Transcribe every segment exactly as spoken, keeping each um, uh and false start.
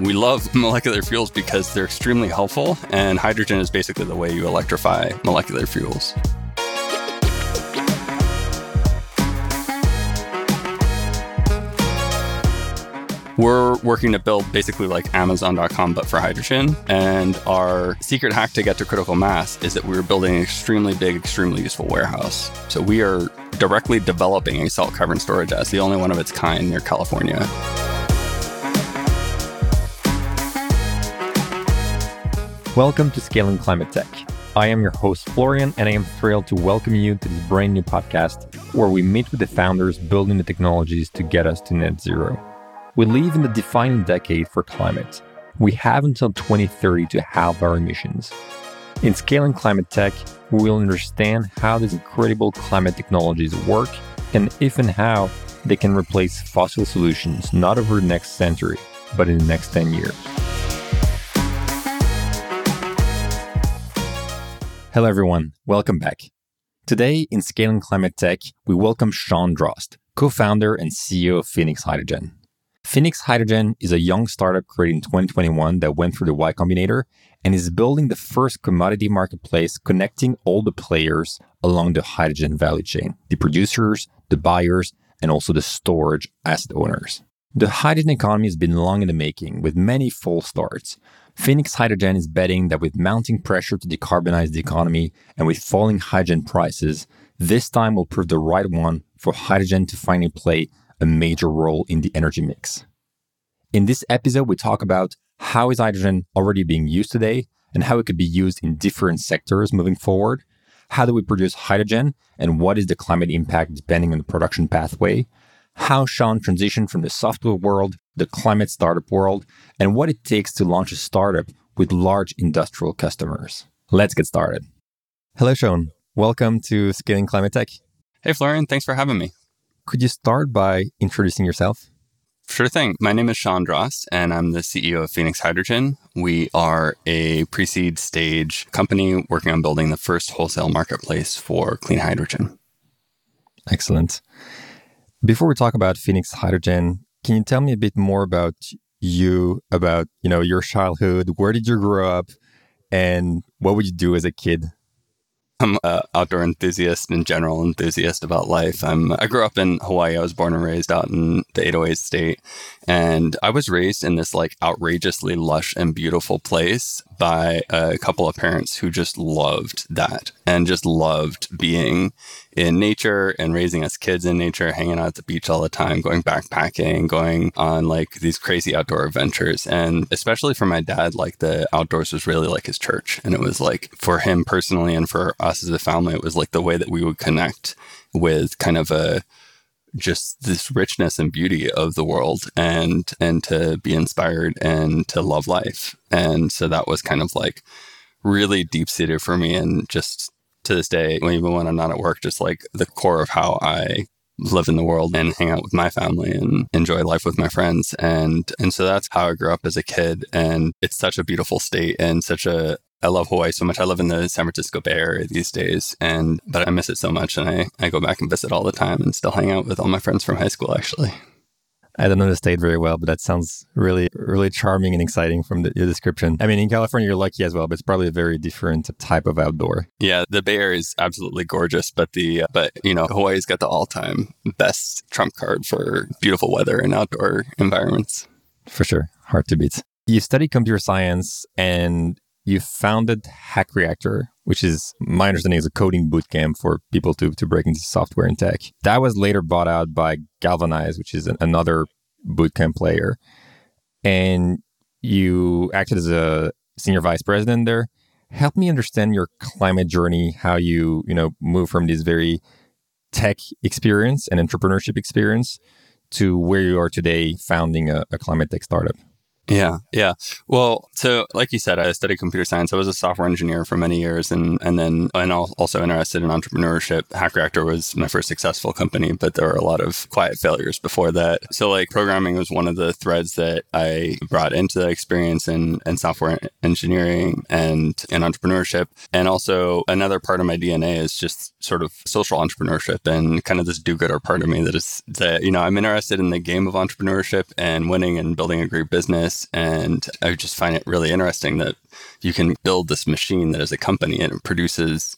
We love molecular fuels because they're extremely helpful, and hydrogen is basically the way you electrify molecular fuels. We're working to build basically like Amazon dot com, but for hydrogen. And our secret hack to get to critical mass is that we're building an extremely big, extremely useful warehouse. So we are directly developing a salt cavern storage as the only one of its kind near California. Welcome to Scaling Climate Tech. I am your host, Florian, and I am thrilled to welcome you to this brand new podcast where we meet with the founders building the technologies to get us to net zero. We live in the defining decade for climate. We have until twenty thirty to halve our emissions. In Scaling Climate Tech, we will understand how these incredible climate technologies work and if and how they can replace fossil solutions not over the next century, but in the next ten years. Hello everyone, welcome back. Today in Scaling Climate Tech, we welcome Shawn Drost, co-founder and C E O of Phoenix Hydrogen. Phoenix Hydrogen is a young startup created in twenty twenty-one that went through the Y Combinator and is building the first commodity marketplace connecting all the players along the hydrogen value chain, the producers, the buyers, and also the storage asset owners. The hydrogen economy has been long in the making with many false starts. Phoenix Hydrogen is betting that with mounting pressure to decarbonize the economy and with falling hydrogen prices, this time will prove the right one for hydrogen to finally play a major role in the energy mix. In this episode, we talk about how is hydrogen already being used today and how it could be used in different sectors moving forward. How do we produce hydrogen and what is the climate impact depending on the production pathway? How Shawn transitioned from the software world to the climate startup world and what it takes to launch a startup with large industrial customers. Let's get started. Hello, Shawn. Welcome to Scaling Climate Tech. Hey, Florian. Thanks for having me. Could you start by introducing yourself? Sure thing. My name is Shawn Drost, and I'm the C E O of Phoenix Hydrogen. We are a pre-seed stage company working on building the first wholesale marketplace for clean hydrogen. Excellent. Before we talk about Phoenix Hydrogen, can you tell me a bit more about you, about you know your childhood? Where did you grow up, and what would you do as a kid? I'm an outdoor enthusiast and general enthusiast about life. I'm, I grew up in Hawaii. I was born and raised out in the eight oh eight state. And I was raised in this like outrageously lush and beautiful place by a couple of parents who just loved that and just loved being in nature and raising us kids in nature, hanging out at the beach all the time, going backpacking, going on like these crazy outdoor adventures. And especially for my dad, like the outdoors was really like his church. And it was like for him personally and for us as a family, it was like the way that we would connect with kind of a just this richness and beauty of the world and and to be inspired and to love life. And so that was kind of like really deep-seated for me. And just to this day, even when I'm not at work, just like the core of how I live in the world and hang out with my family and enjoy life with my friends. And and so that's how I grew up as a kid. And it's such a beautiful state and such a I love Hawaii so much. I live in the San Francisco Bay Area these days, and but I miss it so much, and I, I go back and visit all the time and still hang out with all my friends from high school, actually. I don't know the state very well, but that sounds really, really charming and exciting from the, your description. I mean, in California, you're lucky as well, but it's probably a very different type of outdoor. Yeah, the Bay Area is absolutely gorgeous, but the but you know Hawaii's got the all-time best trump card for beautiful weather and outdoor environments. For sure. Hard to beat. You studied computer science and you founded Hack Reactor, which is, my understanding, is a coding bootcamp for people to, to break into software and tech. That was later bought out by Galvanize, which is an, another bootcamp player. And you acted as a senior vice president there. Help me understand your climate journey, how you, you know, move from this very tech experience and entrepreneurship experience to where you are today founding a, a climate tech startup. Yeah. Yeah. Well, so like you said, I studied computer science. I was a software engineer for many years and, and then and also interested in entrepreneurship. Hack Reactor was my first successful company, but there were a lot of quiet failures before that. So like programming was one of the threads that I brought into that experience in, in software engineering and in entrepreneurship. And also another part of my D N A is just sort of social entrepreneurship and kind of this do-gooder part of me that is that, you know, I'm interested in the game of entrepreneurship and winning and building a great business. space. And I just find it really interesting that you can build this machine that is a company and it produces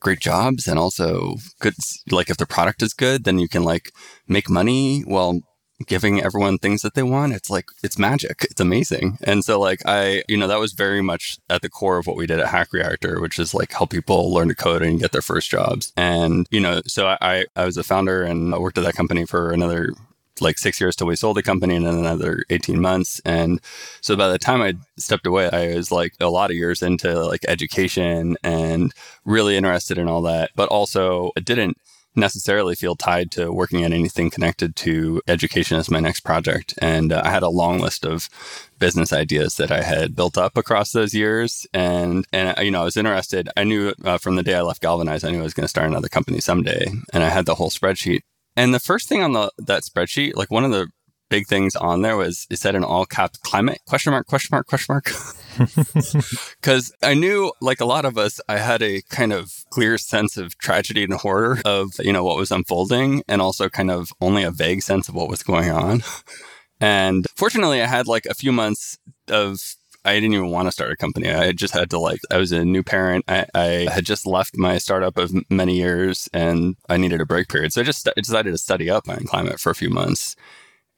great jobs and also good, like if the product is good, then you can like make money while giving everyone things that they want. It's like, it's magic. It's amazing. And so like I, you know, that was very much at the core of what we did at Hack Reactor, which is like help people learn to code and get their first jobs. And, you know, so I, I was a founder and I worked at that company for another like six years till we sold the company and another eighteen months. And so by the time I stepped away, I was like a lot of years into like education and really interested in all that. But also I didn't necessarily feel tied to working at anything connected to education as my next project. And uh, I had a long list of business ideas that I had built up across those years. And, and you know, I was interested. I knew uh, from the day I left Galvanize, I knew I was going to start another company someday. And I had the whole spreadsheet. And the first thing on the, that spreadsheet, like one of the big things on there was, it said in all caps, climate, question mark, question mark, question mark. Because I knew, like a lot of us, I had a kind of clear sense of tragedy and horror of, you know, what was unfolding and also kind of only a vague sense of what was going on. And fortunately, I had like a few months of, I didn't even want to start a company. I just had to like, I was a new parent. I, I had just left my startup of many years and I needed a break period. So I just st- decided to study up on climate for a few months.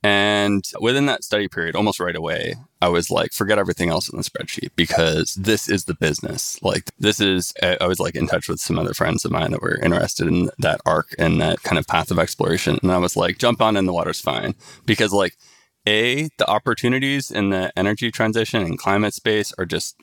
And within that study period, almost right away, I was like, forget everything else in the spreadsheet because this is the business. Like this is, I was like in touch with some other friends of mine that were interested in that arc and that kind of path of exploration. And I was like, jump on in, the water's fine. Because like, A, the opportunities in the energy transition and climate space are just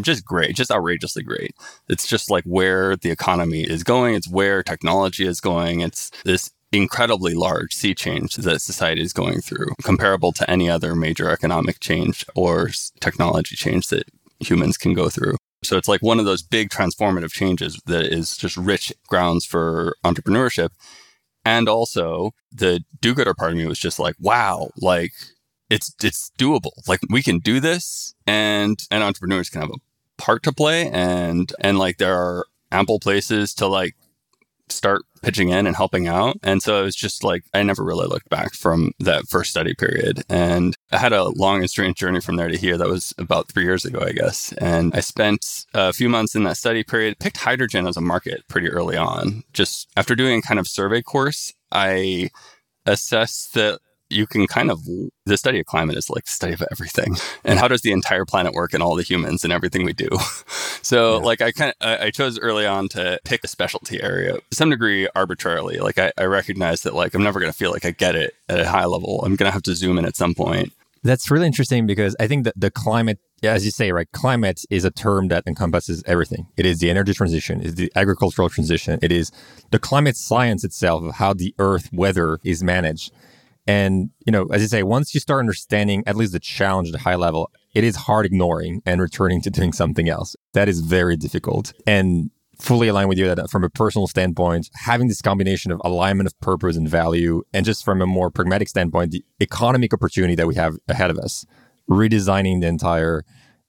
just great, just outrageously great. It's just like where the economy is going. It's where technology is going. It's this incredibly large sea change that society is going through, comparable to any other major economic change or technology change that humans can go through. So it's like one of those big transformative changes that is just rich grounds for entrepreneurship. And also, the do-gooder part of me was just like, wow, like, it's it's doable. Like, we can do this, and, and entrepreneurs can have a part to play, and, and, like, there are ample places to, like, start pitching in and helping out. And so it was just, like, I never really looked back from that first study period. And I had a long and strange journey from there to here. That was about three years ago, I guess. And I spent a few months in that study period, picked hydrogen as a market pretty early on. Just after doing a kind of survey course, I assessed that you can kind of, the study of climate is like the study of everything. And how does the entire planet work and all the humans and everything we do? So yeah. like I kind of, I chose early on to pick a specialty area to some degree arbitrarily. Like I, I recognize that like, I'm never going to feel like I get it at a high level. I'm going to have to zoom in at some point. That's really interesting because I think that the climate, yeah, as you say, right, climate is a term that encompasses everything. It is the energy transition, it is the agricultural transition. It is the climate science itself of how the earth weather is managed. And, you know, as you say, once you start understanding at least the challenge at a high level, it is hard ignoring and returning to doing something else. That is very difficult. And fully aligned with you that from a personal standpoint, having this combination of alignment of purpose and value, and just from a more pragmatic standpoint, the economic opportunity that we have ahead of us, redesigning the entire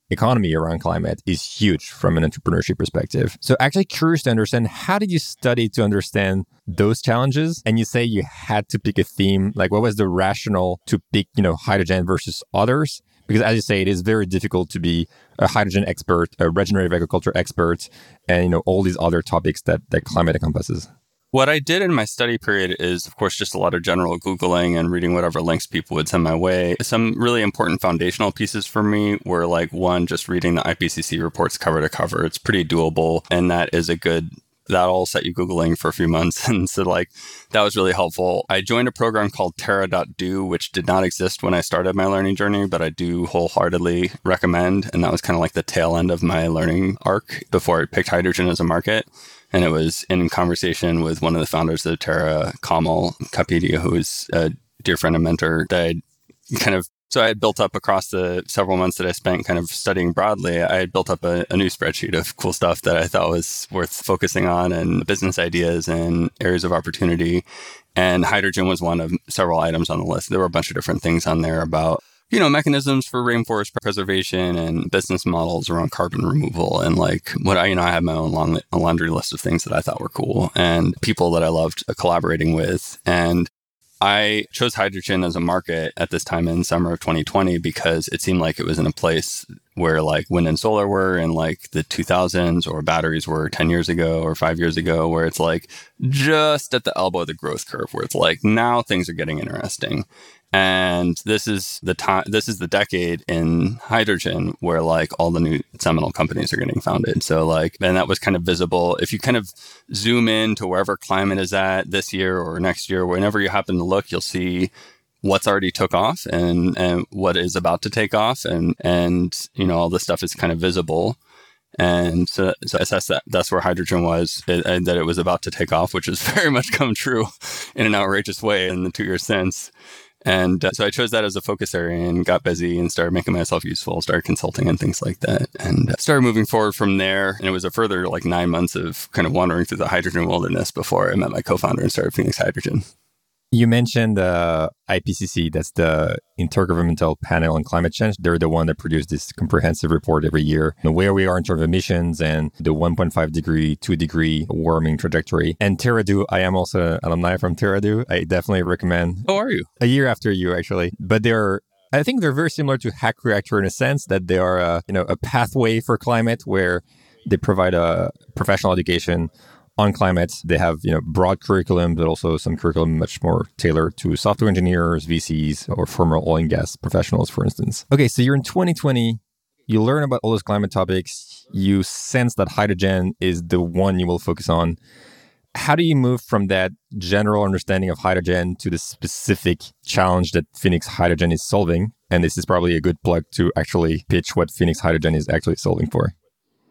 economy around climate is huge from an entrepreneurship perspective. So actually curious to understand, how did you study to understand those challenges? And you say you had to pick a theme, like what was the rationale to pick, you know, hydrogen versus others? Because as you say, it is very difficult to be a hydrogen expert, a regenerative agriculture expert, and, you know, all these other topics that, that climate encompasses. What I did in my study period is, of course, just a lot of general Googling and reading whatever links people would send my way. Some really important foundational pieces for me were like, one, just reading the I P C C reports cover to cover. It's pretty doable. And that is a good, that'll set you Googling for a few months. And so like, that was really helpful. I joined a program called Terra dot do, which did not exist when I started my learning journey, but I do wholeheartedly recommend. And that was kind of like the tail end of my learning arc before I picked hydrogen as a market. And it was in conversation with one of the founders of Terra, Kamal Kapadia, who is a dear friend and mentor that I kind of, so I had built up across the several months that I spent kind of studying broadly, I had built up a, a new spreadsheet of cool stuff that I thought was worth focusing on and business ideas and areas of opportunity. And hydrogen was one of several items on the list. There were a bunch of different things on there about, you know, mechanisms for rainforest preservation and business models around carbon removal. And like what I, you know, I had my own long, laundry list of things that I thought were cool and people that I loved collaborating with. And I chose hydrogen as a market at this time in summer of twenty twenty because it seemed like it was in a place where like wind and solar were in like the two thousands or batteries were ten years ago or five years ago, where it's like just at the elbow of the growth curve, where it's like now things are getting interesting. And this is the time, this is the decade in hydrogen where like all the new seminal companies are getting founded. So like, and that was kind of visible. If you kind of zoom in to wherever climate is at this year or next year, whenever you happen to look, you'll see what's already took off and, and what is about to take off. And, and, you know, all this stuff is kind of visible. And so, so I assessed that that's where hydrogen was, and that it was about to take off, which has very much come true in an outrageous way in the two years since. And uh, so I chose that as a focus area and got busy and started making myself useful, started consulting and things like that, and uh, started moving forward from there. And it was a further like nine months of kind of wandering through the hydrogen wilderness before I met my co-founder and started Phoenix Hydrogen. You mentioned uh, I P C C, that's the Intergovernmental Panel on Climate Change. They're the one that produced this comprehensive report every year, and where we are in terms of emissions and the one point five degree, two degree warming trajectory. And Terra.do, I am also an alumni from Terra.do. I definitely recommend. Oh, are you? A year after you, actually. But they're, I think they're very similar to Hack Reactor in a sense that they are a, you know, a pathway for climate where they provide a professional education on climate. They have, you know, broad curriculum, but also some curriculum much more tailored to software engineers, V Cs, or former oil and gas professionals, for instance. Okay, so you're in twenty twenty, you learn about all those climate topics, you sense that hydrogen is the one you will focus on. How do you move from that general understanding of hydrogen to the specific challenge that Phoenix Hydrogen is solving? And this is probably a good plug to actually pitch what Phoenix Hydrogen is actually solving for.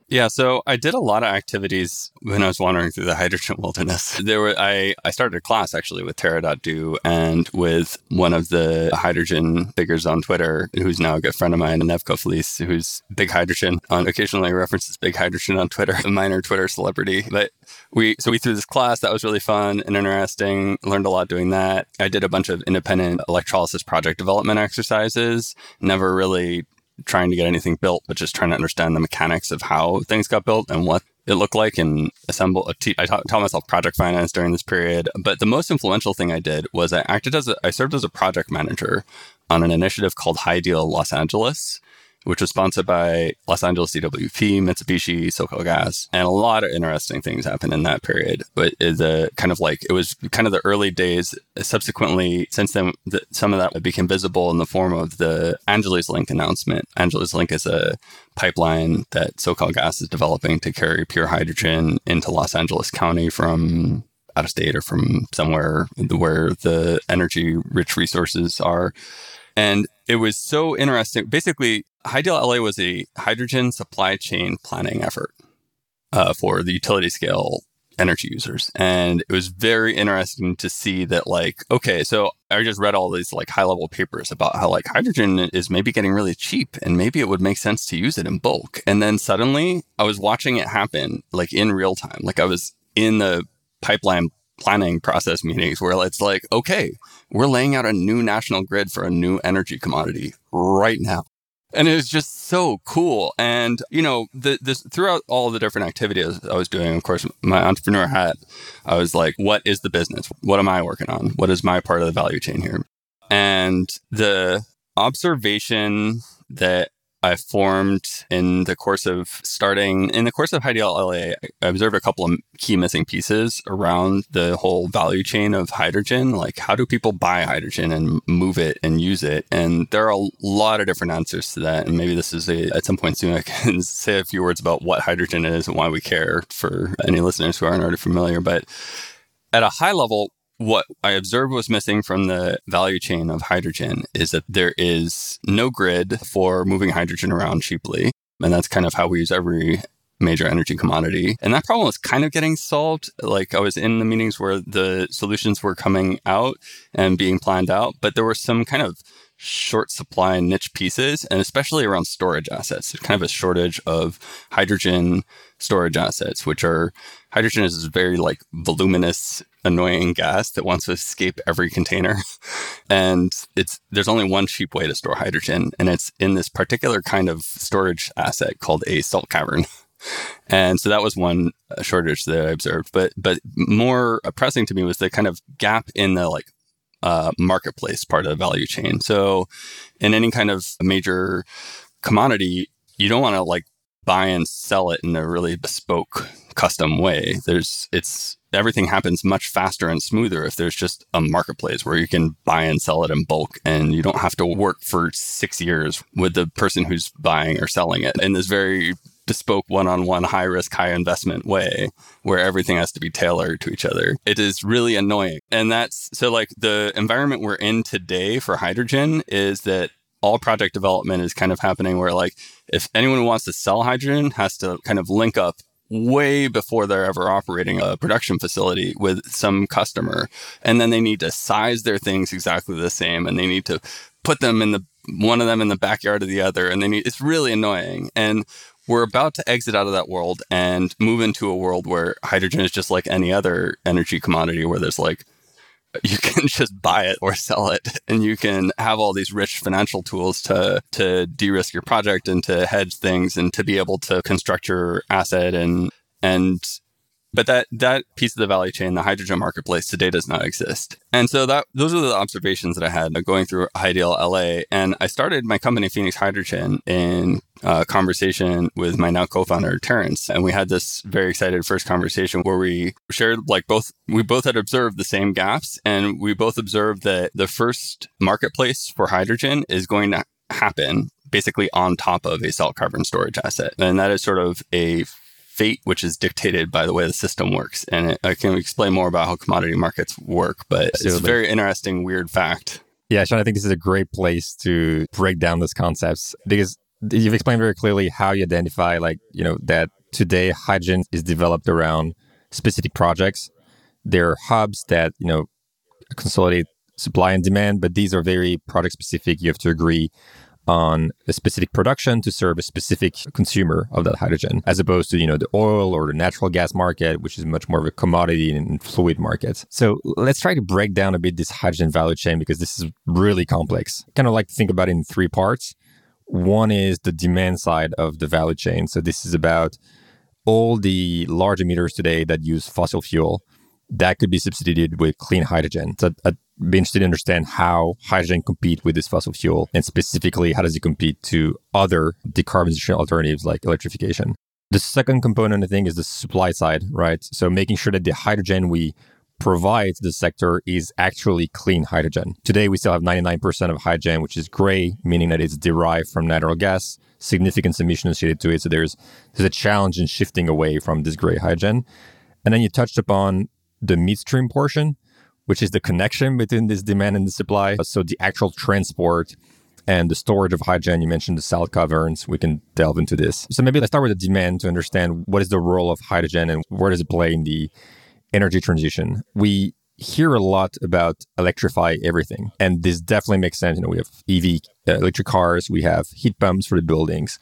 Yeah, so I did a lot of activities when I was wandering through the hydrogen wilderness. There were I, I started a class actually with Terra.do and with one of the hydrogen figures on Twitter, who's now a good friend of mine, Nevko Felice, who's Big Hydrogen on occasionally references Big Hydrogen on Twitter, a minor Twitter celebrity. But we so we threw this class that was really fun and interesting. Learned a lot doing that. I did a bunch of independent electrolysis project development exercises. Never really trying to get anything built, but just trying to understand the mechanics of how things got built and what it looked like and assemble. A t- I taught, taught myself project finance during this period. But the most influential thing I did was I acted as a, I served as a project manager on an initiative called HyBuild Los Angeles, which was sponsored by Los Angeles C W P, Mitsubishi, SoCal Gas. And a lot of interesting things happened in that period. But the kind of like, it was kind of the early days. Subsequently, since then, the, some of that became visible in the form of the Angeles Link announcement. Angeles Link is a pipeline that SoCal Gas is developing to carry pure hydrogen into Los Angeles County from out of state or from somewhere where the energy-rich resources are. And it was so interesting. Basically, HyDeal L A was a hydrogen supply chain planning effort uh, for the utility scale energy users. And it was very interesting to see that, like, okay, so I just read all these like high level papers about how like hydrogen is maybe getting really cheap and maybe it would make sense to use it in bulk. And then suddenly I was watching it happen like in real time. Like I was in the pipeline planning process meetings where it's like, okay, we're laying out a new national grid for a new energy commodity right now. And it was just so cool. And, you know, the, this throughout all the different activities I was doing, of course, my entrepreneur hat, I was like, what is the business? What am I working on? What is my part of the value chain here? And the observation that I formed in the course of starting, in the course of HyDeal L A, I observed a couple of key missing pieces around the whole value chain of hydrogen. Like, how do people buy hydrogen and move it and use it? And there are a lot of different answers to that. And maybe this is a, at some point soon, I can say a few words about what hydrogen is and why we care for any listeners who aren't already familiar. But at a high level, what I observed was missing from the value chain of hydrogen is that there is no grid for moving hydrogen around cheaply. And that's kind of how we use every major energy commodity. And that problem was kind of getting solved. Like I was in the meetings where the solutions were coming out and being planned out, but there were some kind of short supply niche pieces, and especially around storage assets. There's kind of a shortage of hydrogen storage assets, which are hydrogen is this very like voluminous, annoying gas that wants to escape every container. And it's there's only one cheap way to store hydrogen, and it's in this particular kind of storage asset called a salt cavern. And so that was one shortage that I observed. But but more pressing to me was the kind of gap in the like uh, marketplace part of the value chain. So in any kind of major commodity, you don't want to like buy and sell it in a really bespoke, custom way. There's it's everything happens much faster and smoother if there's just a marketplace where you can buy and sell it in bulk, and you don't have to work for six years with the person who's buying or selling it in this very bespoke, one-on-one, high-risk, high-investment way where everything has to be tailored to each other. It is really annoying. And that's so like the environment we're in today for hydrogen is that all project development is kind of happening where like if anyone who wants to sell hydrogen has to kind of link up way before they're ever operating a production facility with some customer. And then they need to size their things exactly the same, and they need to put them in the one of them in the backyard of the other. And they need, it's really annoying. And we're about to exit out of that world and move into a world where hydrogen is just like any other energy commodity where there's like, you can just buy it or sell it, and you can have all these rich financial tools to to de-risk your project and to hedge things and to be able to construct your asset. And and but that that piece of the value chain, the hydrogen marketplace, today does not exist. And so that those are the observations that I had going through Ideal L A. And I started my company Phoenix Hydrogen in a conversation with my now co-founder Terrence, and we had this very excited first conversation where we shared like both we both had observed the same gaps, and we both observed that the first marketplace for hydrogen is going to happen basically on top of a salt carbon storage asset, and that is sort of a fate, which is dictated by the way the system works. And it, I can explain more about how commodity markets work, but Absolutely. It's a very interesting, weird fact. Yeah, Shawn, I think this is a great place to break down those concepts, because you've explained very clearly how you identify, like, you know, that today hydrogen is developed around specific projects. There are hubs that, you know, consolidate supply and demand, but these are very product specific. You have to agree on a specific production to serve a specific consumer of that hydrogen, as opposed to, you know, the oil or the natural gas market, which is much more of a commodity and fluid market. So let's try to break down a bit this hydrogen value chain, because this is really complex. I kind of like to think about it in three parts. One is the demand side of the value chain. So this is about all the large emitters today that use fossil fuel that could be substituted with clean hydrogen. So I'd be interested to understand how hydrogen compete with this fossil fuel, and specifically, how does it compete to other decarbonization alternatives like electrification? The second component, I think, is the supply side, right? So making sure that the hydrogen we provide to the sector is actually clean hydrogen. Today, we still have ninety-nine percent of hydrogen, which is gray, meaning that it's derived from natural gas, significant emissions associated to it. So there's there's a challenge in shifting away from this gray hydrogen. And then you touched upon the midstream portion, which is the connection between this demand and the supply. So the actual transport and the storage of hydrogen. You mentioned the salt caverns. We can delve into this. So maybe let's start with the demand to understand what is the role of hydrogen and where does it play in the energy transition. We hear a lot about electrify everything, and this definitely makes sense. You know, we have E V, uh, electric cars, we have heat pumps for the buildings.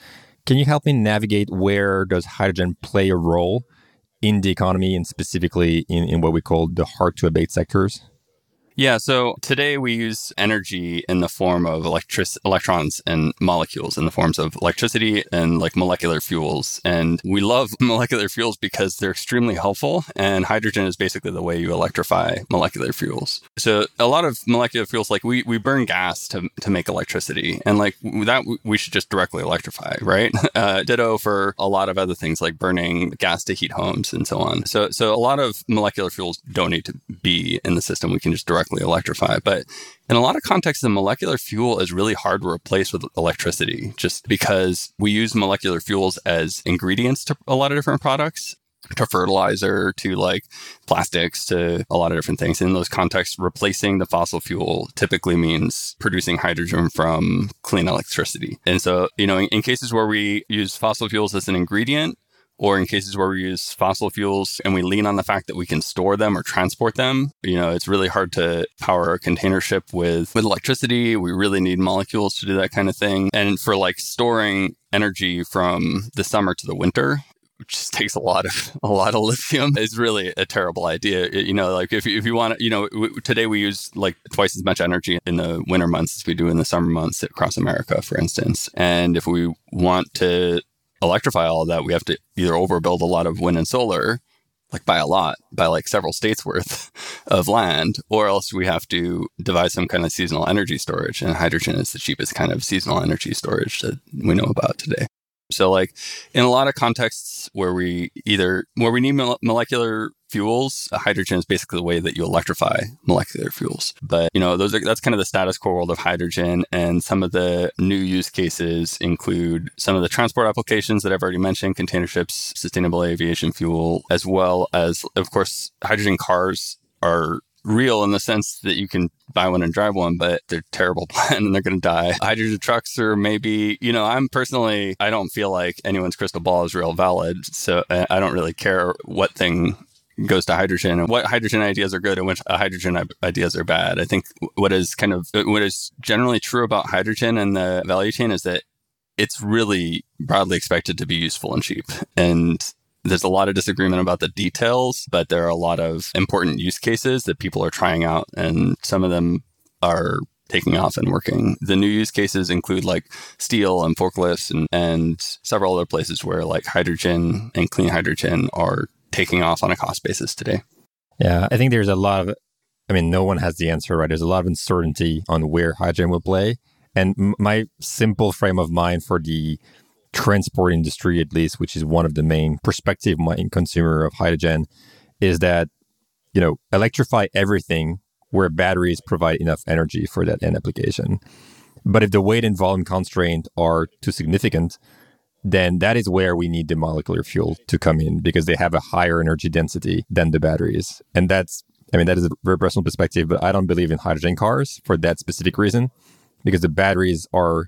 Can you help me navigate where does hydrogen play a role in the economy, and specifically in, in what we call the hard-to-abate sectors? Yeah, so today we use energy in the form of electric electrons and molecules in the forms of electricity and like molecular fuels. And we love molecular fuels because they're extremely helpful. And hydrogen is basically the way you electrify molecular fuels. So a lot of molecular fuels, like we, we burn gas to, to make electricity, and like that we should just directly electrify, right? Uh, ditto for a lot of other things like burning gas to heat homes and so on. So, so a lot of molecular fuels don't need to be in the system. We can just direct electrify. But in a lot of contexts, the molecular fuel is really hard to replace with electricity, just because we use molecular fuels as ingredients to a lot of different products, to fertilizer, to like plastics, to a lot of different things. And in those contexts, replacing the fossil fuel typically means producing hydrogen from clean electricity. And so, you know, in, in cases where we use fossil fuels as an ingredient, or in cases where we use fossil fuels and we lean on the fact that we can store them or transport them, you know, it's really hard to power a container ship with, with electricity. We really need molecules to do that kind of thing. And for like storing energy from the summer to the winter, which just takes a lot of a lot of lithium, is really a terrible idea. It, you know, like if if you want to, you know, w- today we use like twice as much energy in the winter months as we do in the summer months across America, for instance. And if we want to electrify all of that, we have to either overbuild a lot of wind and solar, like by a lot, by like several states worth of land, or else we have to devise some kind of seasonal energy storage. And hydrogen is the cheapest kind of seasonal energy storage that we know about today. So like in a lot of contexts where we either, where we need mo- molecular fuels, hydrogen is basically the way that you electrify molecular fuels. But, you know, those are, that's kind of the status quo world of hydrogen. And some of the new use cases include some of the transport applications that I've already mentioned, container ships, sustainable aviation fuel, as well as, of course, hydrogen cars are real in the sense that you can buy one and drive one, but they're terrible plan and they're going to die. Hydrogen trucks are maybe, you know, I'm personally, I don't feel like anyone's crystal ball is real valid. So I don't really care what thing goes to hydrogen and what hydrogen ideas are good and which hydrogen ideas are bad. I think what is kind of, what is generally true about hydrogen and the value chain is that it's really broadly expected to be useful and cheap. And there's a lot of disagreement about the details, but there are a lot of important use cases that people are trying out, and some of them are taking off and working. The new use cases include like steel and forklifts and, and several other places where like hydrogen and clean hydrogen are taking off on a cost basis today. Yeah, I think there's a lot of, I mean, no one has the answer, right? There's a lot of uncertainty on where hydrogen will play. And m- my simple frame of mind for the transport industry, at least, which is one of the main prospective consumer of hydrogen, is that, you know, electrify everything where batteries provide enough energy for that end application. But if the weight and volume constraint are too significant, then that is where we need the molecular fuel to come in, because they have a higher energy density than the batteries. And that's, I mean, that is a very personal perspective, but I don't believe in hydrogen cars for that specific reason, because the batteries are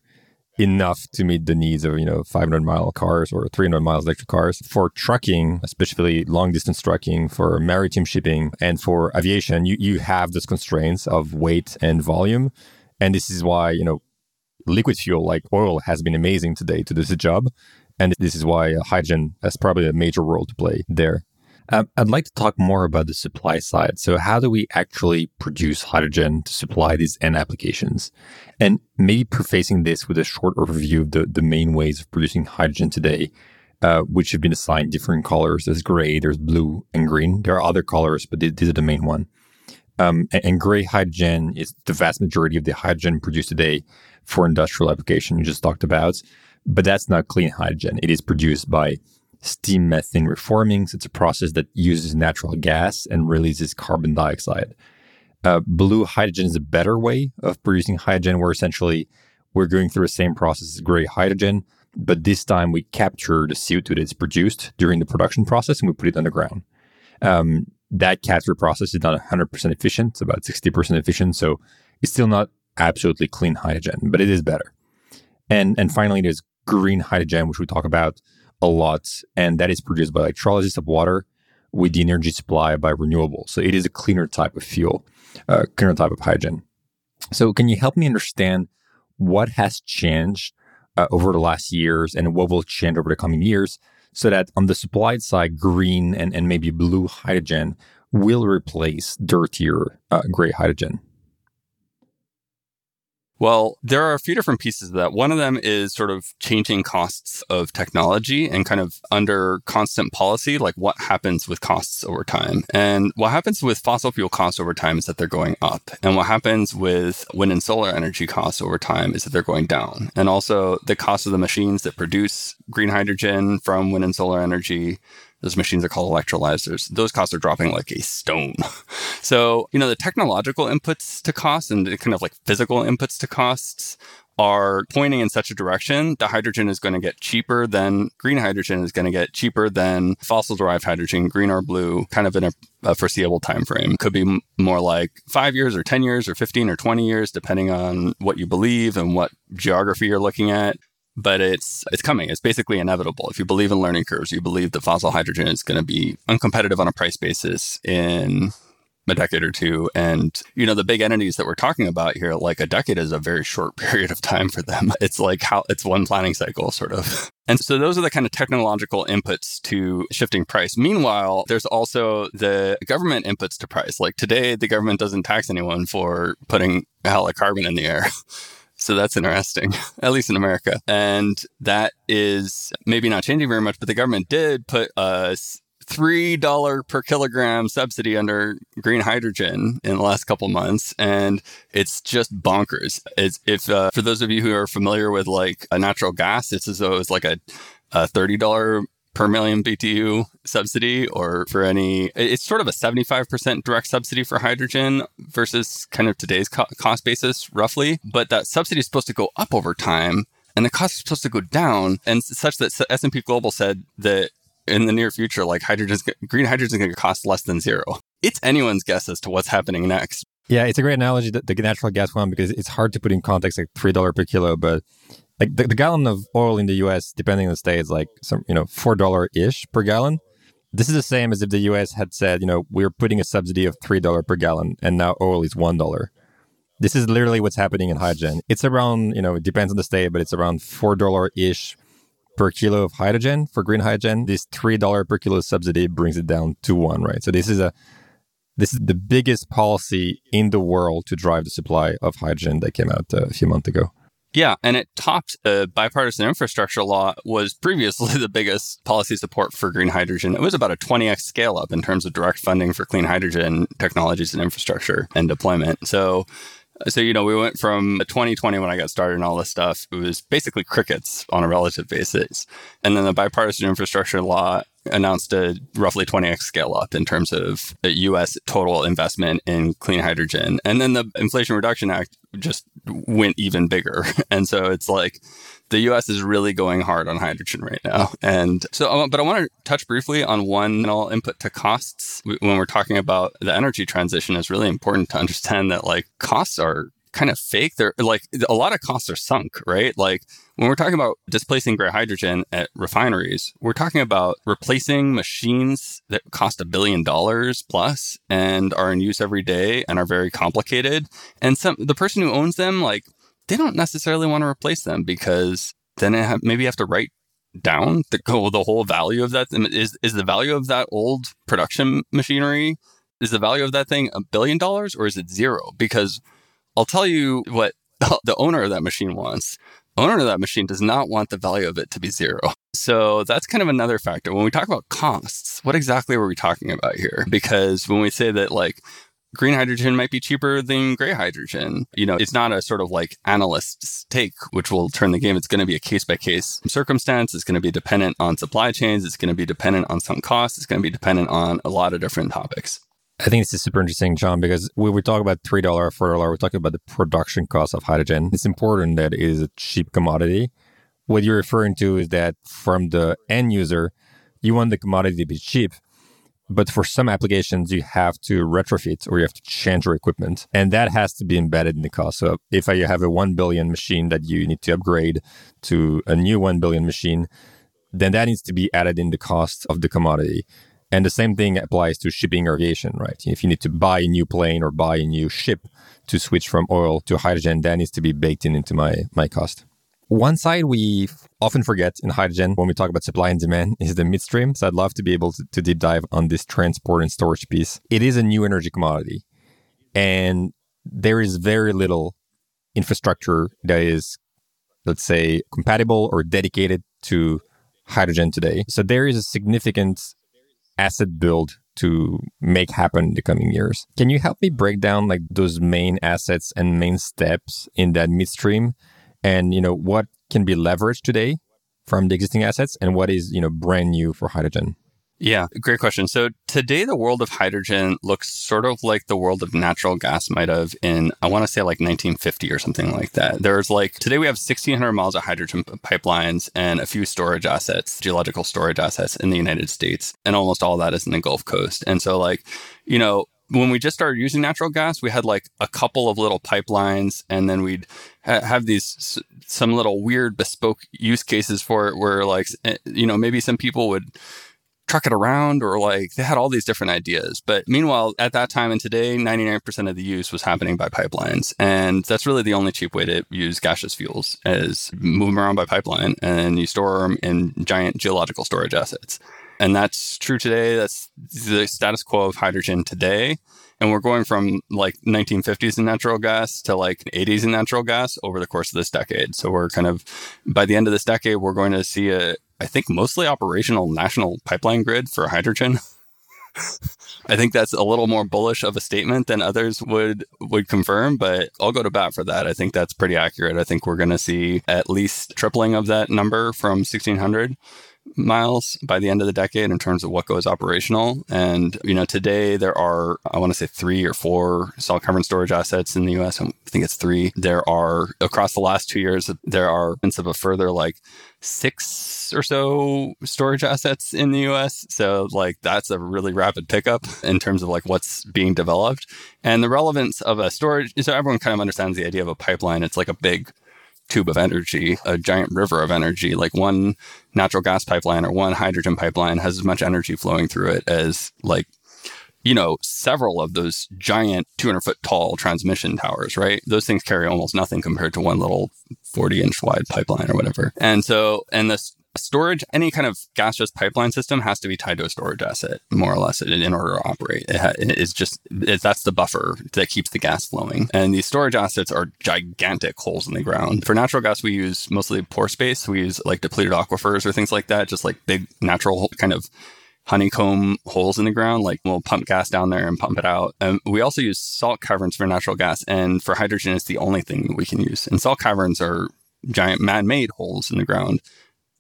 enough to meet the needs of, you know, five hundred mile cars or three hundred miles electric cars. For trucking, especially long distance trucking, for maritime shipping and for aviation, you, you have those constraints of weight and volume. And this is why, you know, liquid fuel like oil has been amazing today to do this job. And this is why hydrogen has probably a major role to play there. Um, I'd like to talk more about the supply side. So how do we actually produce hydrogen to supply these end applications? And maybe prefacing this with a short overview of the, the main ways of producing hydrogen today, uh, which have been assigned different colors. There's gray, there's blue and green. There are other colors, but these are the main one. Um, and, and gray hydrogen is the vast majority of the hydrogen produced today for industrial application you just talked about. But that's not clean hydrogen. It is produced by steam methane reforming. So it's a process that uses natural gas and releases carbon dioxide. Uh, blue hydrogen is a better way of producing hydrogen, where essentially we're going through the same process as gray hydrogen, but this time we capture the C O two that's produced during the production process and we put it underground. Um, that capture process is not one hundred percent efficient. It's about sixty percent efficient. So it's still not absolutely clean hydrogen, but it is better. And, and finally, there's green hydrogen, which we talk about a lot, and that is produced by electrolysis of water with the energy supply by renewables. So it is a cleaner type of fuel, uh, cleaner type of hydrogen. So can you help me understand what has changed uh, over the last years and what will change over the coming years, so that on the supply side, green and, and maybe blue hydrogen will replace dirtier uh, gray hydrogen? Well, there are a few different pieces of that. One of them is sort of changing costs of technology and kind of under constant policy, like what happens with costs over time. And what happens with fossil fuel costs over time is that they're going up. And what happens with wind and solar energy costs over time is that they're going down. And also the cost of the machines that produce green hydrogen from wind and solar energy, those machines are called electrolyzers. Those costs are dropping like a stone. So, you know, the technological inputs to costs and the kind of like physical inputs to costs are pointing in such a direction that hydrogen is going to get cheaper than green hydrogen is going to get cheaper than fossil-derived hydrogen, green or blue, kind of in a, a foreseeable time frame. Could be m- more like five years or ten years or fifteen or twenty years, depending on what you believe and what geography you're looking at. But it's it's coming. It's basically inevitable. If you believe in learning curves, you believe that fossil hydrogen is going to be uncompetitive on a price basis in a decade or two. And, you know, the big entities that we're talking about here, like a decade is a very short period of time for them. It's like how it's one planning cycle, sort of. And so those are the kind of technological inputs to shifting price. Meanwhile, there's also the government inputs to price. Like today, the government doesn't tax anyone for putting a hell of carbon in the air. So that's interesting, at least in America. And that is maybe not changing very much, but the government did put a three dollars per kilogram subsidy under green hydrogen in the last couple months, and it's just bonkers. It's, if uh, for those of you who are familiar with like a natural gas, it's as though it was like a, a thirty dollars per million B T U subsidy, or for any, it's sort of a seventy-five percent direct subsidy for hydrogen versus kind of today's co- cost basis roughly. But that subsidy is supposed to go up over time, and the cost is supposed to go down, and such that S and P Global said that in the near future, like hydrogen, green hydrogen is going to cost less than zero. It's anyone's guess as to what's happening next. Yeah, it's a great analogy, that the natural gas one, because it's hard to put in context, like three dollars per kilo, but like the, the gallon of oil in the U S, depending on the state, is like some, you know, four dollars-ish per gallon. This is the same as if the U S had said, you know, we're putting a subsidy of three dollars per gallon, and now oil is one dollar. This is literally what's happening in hydrogen. It's around, you know, it depends on the state, but it's around four dollars-ish per kilo of hydrogen for green hydrogen. This three dollars per kilo subsidy brings it down to one, right? So this is a this is the biggest policy in the world to drive the supply of hydrogen that came out uh, a few months ago. Yeah, and it topped the bipartisan infrastructure law, was previously the biggest policy support for green hydrogen. It was about a twenty x scale up in terms of direct funding for clean hydrogen technologies and infrastructure and deployment. So, so you know, we went from twenty twenty when I got started and all this stuff, it was basically crickets on a relative basis. And then the bipartisan infrastructure law announced a roughly twenty x scale up in terms of the U S total investment in clean hydrogen. And then the Inflation Reduction Act just went even bigger. And so it's like the U S is really going hard on hydrogen right now. And so, but I want to touch briefly on one, and I'll input to costs. When we're talking about the energy transition, it's really important to understand that like costs are kind of fake. They're like, a lot of costs are sunk, right? Like when we're talking about displacing gray hydrogen at refineries, we're talking about replacing machines that cost a billion dollars plus and are in use every day and are very complicated. And some, the person who owns them, like they don't necessarily want to replace them, because then it ha- maybe you have to write down the, oh, the whole value of that. Is, is the value of that old production machinery, is the value of that thing a billion dollars or is it zero? Because I'll tell you what the owner of that machine wants. The owner of that machine does not want the value of it to be zero. So that's kind of another factor. When we talk about costs, what exactly were we talking about here? Because when we say that like green hydrogen might be cheaper than gray hydrogen, you know, it's not a sort of like analyst's take, which will turn the game. It's going to be a case-by-case circumstance. It's going to be dependent on supply chains. It's going to be dependent on some costs. It's going to be dependent on a lot of different topics. I think this is super interesting, John, because when we talk about three dollars, four dollars, we're talking about the production cost of hydrogen. It's important that it is a cheap commodity. What you're referring to is that from the end user, you want the commodity to be cheap. But for some applications, you have to retrofit or you have to change your equipment. And that has to be embedded in the cost. So if you have a one billion machine that you need to upgrade to a new one billion machine, then that needs to be added in the cost of the commodity. And the same thing applies to shipping aviation, right? If you need to buy a new plane or buy a new ship to switch from oil to hydrogen, that needs to be baked in into my, my cost. One side we often forget in hydrogen when we talk about supply and demand is the midstream. So I'd love to be able to, to deep dive on this transport and storage piece. It is a new energy commodity, and there is very little infrastructure that is, let's say, compatible or dedicated to hydrogen today. So there is a significant asset build to make happen in the coming years. Can you help me break down like those main assets and main steps in that midstream, and you know what can be leveraged today from the existing assets, and what is you know brand new for hydrogen? Yeah, great question. So today, the world of hydrogen looks sort of like the world of natural gas might have in, I want to say like nineteen fifty or something like that. There's like, today we have sixteen hundred miles of hydrogen pipelines and a few storage assets, geological storage assets in the United States. And almost all that is in the Gulf Coast. And so like, you know, when we just started using natural gas, we had like a couple of little pipelines, and then we'd ha- have these, some little weird bespoke use cases for it where like, you know, maybe some people would truck it around, or like they had all these different ideas. But meanwhile, at that time and today, ninety-nine percent of the use was happening by pipelines. And that's really the only cheap way to use gaseous fuels, is move them around by pipeline and you store them in giant geological storage assets. And that's true today. That's the status quo of hydrogen today. And we're going from like nineteen fifties in natural gas to like eighties in natural gas over the course of this decade. So we're kind of, by the end of this decade, we're going to see a I think, mostly operational national pipeline grid for hydrogen. I think that's a little more bullish of a statement than others would would confirm, but I'll go to bat for that. I think that's pretty accurate. I think we're going to see at least tripling of that number from sixteen hundred miles by the end of the decade in terms of what goes operational. And, you know, today there are, I want to say three or four solid carbon storage assets in the U S. I think it's three. There are, across the last two years, there are of a further like six or so storage assets in the U S. So like that's a really rapid pickup in terms of like what's being developed. And the relevance of a storage, so everyone kind of understands the idea of a pipeline. It's like a big tube of energy, a giant river of energy. Like one natural gas pipeline or one hydrogen pipeline has as much energy flowing through it as like, you know, several of those giant two hundred foot tall transmission towers, right? Those things carry almost nothing compared to one little forty inch wide pipeline or whatever. And so, and the storage, any kind of gaseous pipeline system has to be tied to a storage asset, more or less, in order to operate. It ha- it's just, it, that's the buffer that keeps the gas flowing. And these storage assets are gigantic holes in the ground. For natural gas, we use mostly pore space. We use like depleted aquifers or things like that, just like big natural kind of honeycomb holes in the ground. Like we'll pump gas down there and pump it out. Um, we also use salt caverns for natural gas. And for hydrogen, it's the only thing that we can use. And salt caverns are giant man-made holes in the ground.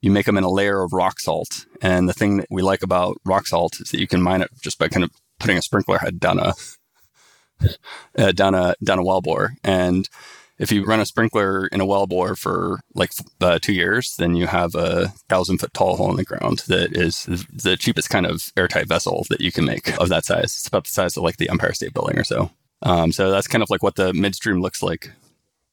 You make them in a layer of rock salt. And the thing that we like about rock salt is that you can mine it just by kind of putting a sprinkler head down a, uh, down a, down a well bore. And if you run a sprinkler in a well bore for like uh, two years, then you have a thousand foot tall hole in the ground that is the cheapest kind of airtight vessel that you can make of that size. It's about the size of like the Empire State Building or so. Um, so that's kind of like what the midstream looks like.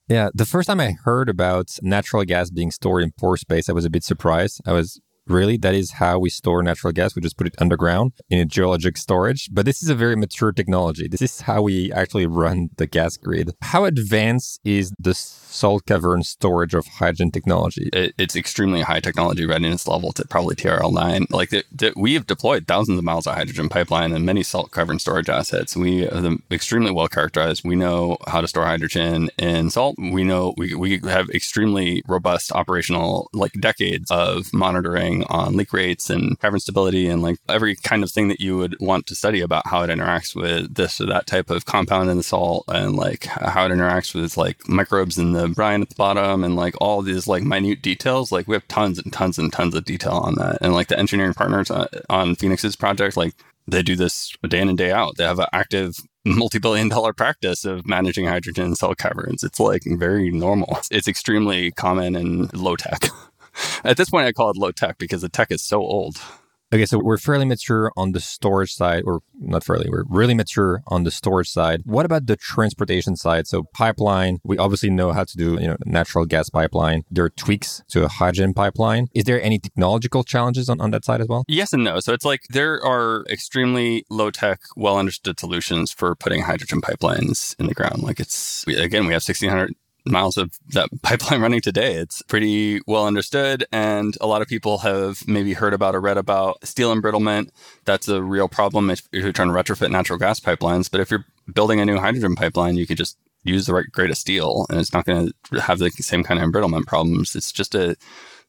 Yeah, the first time I heard about natural gas being stored in pore space, I was a bit surprised. I was, really? That is how we store natural gas? We just put it underground in a geologic storage? But this is a very mature technology. This is how we actually run the gas grid. How advanced is the salt cavern storage of hydrogen technology? It, it's extremely high technology readiness level to probably T R L nine. Like the, the, we have deployed thousands of miles of hydrogen pipeline and many salt cavern storage assets. We are the, extremely well characterized. We know how to store hydrogen in salt. We know we, we have extremely robust operational, like decades of monitoring on leak rates and cavern stability and like every kind of thing that you would want to study about how it interacts with this or that type of compound in the salt and like how it interacts with like microbes in the brine at the bottom and like all these like minute details. Like we have tons and tons and tons of detail on that. And like the engineering partners on, on Phoenix's project, like they do this day in and day out. They have an active multi-billion dollar practice of managing hydrogen in salt caverns. It's like very normal. It's extremely common and low tech. At this point, I call it low tech because the tech is so old. Okay, so we're fairly mature on the storage side, or not fairly, we're really mature on the storage side. What about the transportation side? So pipeline, we obviously know how to do, you know, natural gas pipeline. There are tweaks to a hydrogen pipeline. Is there any technological challenges on, on that side as well? Yes and no. So it's like there are extremely low-tech, well-understood solutions for putting hydrogen pipelines in the ground. Like it's, again, we have sixteen hundred miles of that pipeline running today. It's pretty well understood. And a lot of people have maybe heard about or read about steel embrittlement. That's a real problem if you're trying to retrofit natural gas pipelines. But if you're building a new hydrogen pipeline, you can just use the right grade of steel and it's not going to have the same kind of embrittlement problems. It's just a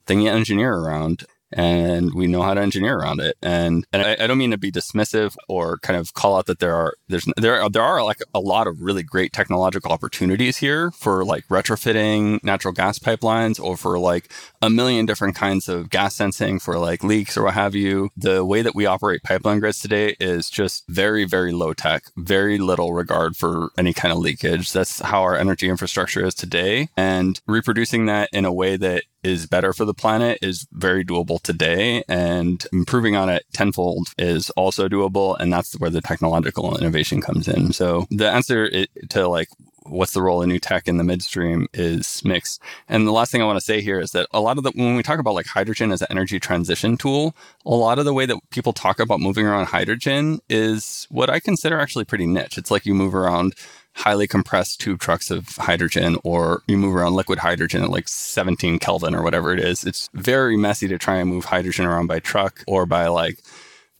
thing you engineer around. And we know how to engineer around it. And and I, I don't mean to be dismissive or kind of call out that there are there's there are, there are like a lot of really great technological opportunities here for like retrofitting natural gas pipelines or for like a million different kinds of gas sensing for like leaks or what have you. The way that we operate pipeline grids today is just very, very low tech, very little regard for any kind of leakage. That's how our energy infrastructure is today. And reproducing that in a way that is better for the planet is very doable today, and improving on it tenfold is also doable, and that's where the technological innovation comes in. So the answer to like what's the role of new tech in the midstream is mixed. And the last thing I want to say here is that a lot of the, when we talk about like hydrogen as an energy transition tool, a lot of the way that people talk about moving around hydrogen is what I consider actually pretty niche. It's like you move around highly compressed tube trucks of hydrogen, or you move around liquid hydrogen at like seventeen Kelvin or whatever it is. It's very messy to try and move hydrogen around by truck or by like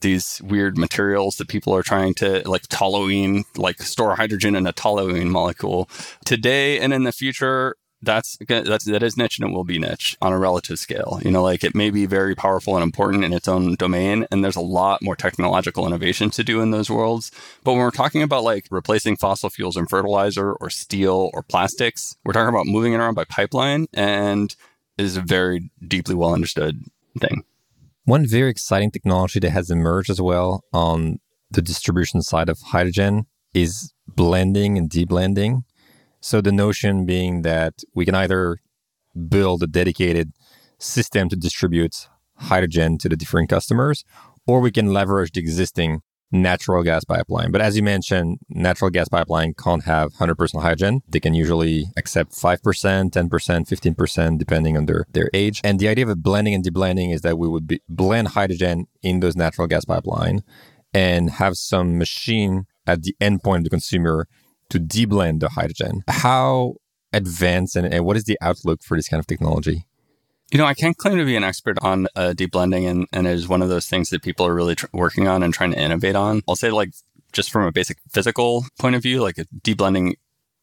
these weird materials that people are trying to like toluene, like store hydrogen in a toluene molecule. Today and in the future, that's that's that is niche, and it will be niche on a relative scale. You know, like it may be very powerful and important in its own domain, and there's a lot more technological innovation to do in those worlds. But when we're talking about like replacing fossil fuels in fertilizer or steel or plastics, we're talking about moving it around by pipeline, and it is a very deeply well understood thing. One very exciting technology that has emerged as well on the distribution side of hydrogen is blending and deblending. So the notion being that we can either build a dedicated system to distribute hydrogen to the different customers, or we can leverage the existing natural gas pipeline. But as you mentioned, natural gas pipeline can't have one hundred percent hydrogen. They can usually accept five percent, ten percent, fifteen percent, depending on their, their age. And the idea of blending and deblending is that we would be, blend hydrogen in those natural gas pipeline and have some machine at the endpoint of the consumer to deblend the hydrogen. How advanced and, and what is the outlook for this kind of technology? You know, I can't claim to be an expert on uh, deblending, and, and it is one of those things that people are really tr- working on and trying to innovate on. I'll say, like, just from a basic physical point of view, like deblending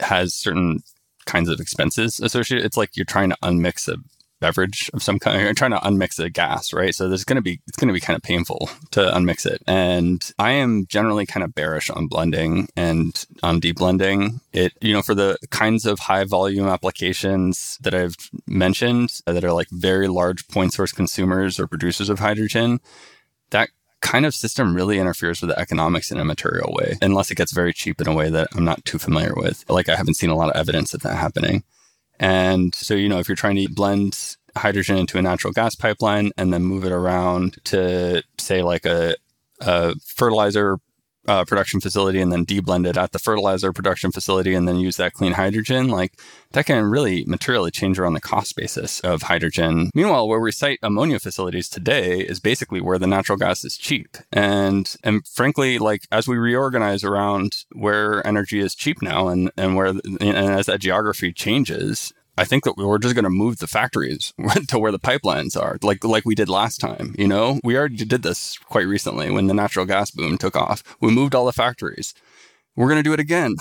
has certain kinds of expenses associated. It's like you're trying to unmix a beverage of some kind. You're trying to unmix a gas, right? So there's going to be, it's going to be kind of painful to unmix it. And I am generally kind of bearish on blending and on deblending. It, you know, for the kinds of high volume applications that I've mentioned that are like very large point source consumers or producers of hydrogen, that kind of system really interferes with the economics in a material way, unless it gets very cheap in a way that I'm not too familiar with. Like I haven't seen a lot of evidence of that happening. And so, you know, if you're trying to blend hydrogen into a natural gas pipeline and then move it around to, say, like a, a fertilizer uh, production facility and then deblend it at the fertilizer production facility and then use that clean hydrogen, like that can really materially change around the cost basis of hydrogen. Meanwhile, where we site ammonia facilities today is basically where the natural gas is cheap. And and frankly, like as we reorganize around where energy is cheap now and, and where and as that geography changes, I think that we're just going to move the factories to where the pipelines are, like like we did last time. You know, we already did this quite recently when the natural gas boom took off. We moved all the factories. We're going to do it again.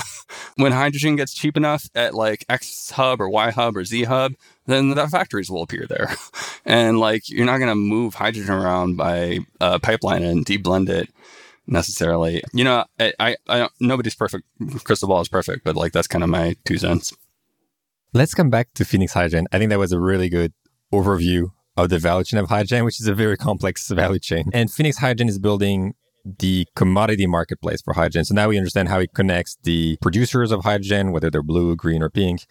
When hydrogen gets cheap enough at like X hub or Y hub or Z hub, then the factories will appear there. And like you're not going to move hydrogen around by uh, pipeline and deblend it necessarily. You know, I, I, I don't, nobody's perfect. Crystal ball is perfect, but like that's kind of my two cents. Let's come back to Phoenix Hydrogen. I think that was a really good overview of the value chain of hydrogen, which is a very complex value chain. And Phoenix Hydrogen is building the commodity marketplace for hydrogen. So now we understand how it connects the producers of hydrogen, whether they're blue, green, or pink,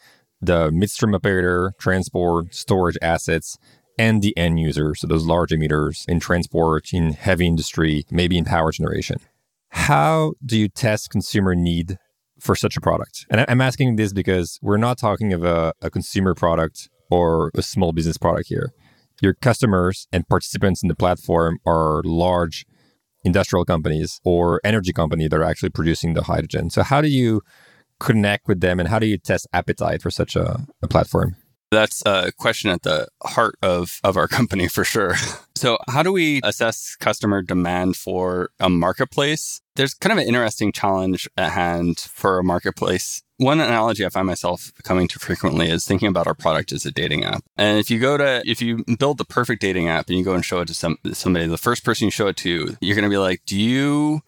the midstream operator, transport, storage assets, and the end user. So those large emitters in transport, in heavy industry, maybe in power generation. How do you test consumer need for such a product? And I'm asking this because we're not talking of a, a consumer product or a small business product here. Your customers and participants in the platform are large industrial companies or energy companies that are actually producing the hydrogen. So how do you connect with them and how do you test appetite for such a, a platform? That's a question at the heart of, of our company for sure. So how do we assess customer demand for a marketplace? There's kind of an interesting challenge at hand for a marketplace. One analogy I find myself coming to frequently is thinking about our product as a dating app. And if you go to, if you build the perfect dating app and you go and show it to some somebody, the first person you show it to, you're going to be like, do you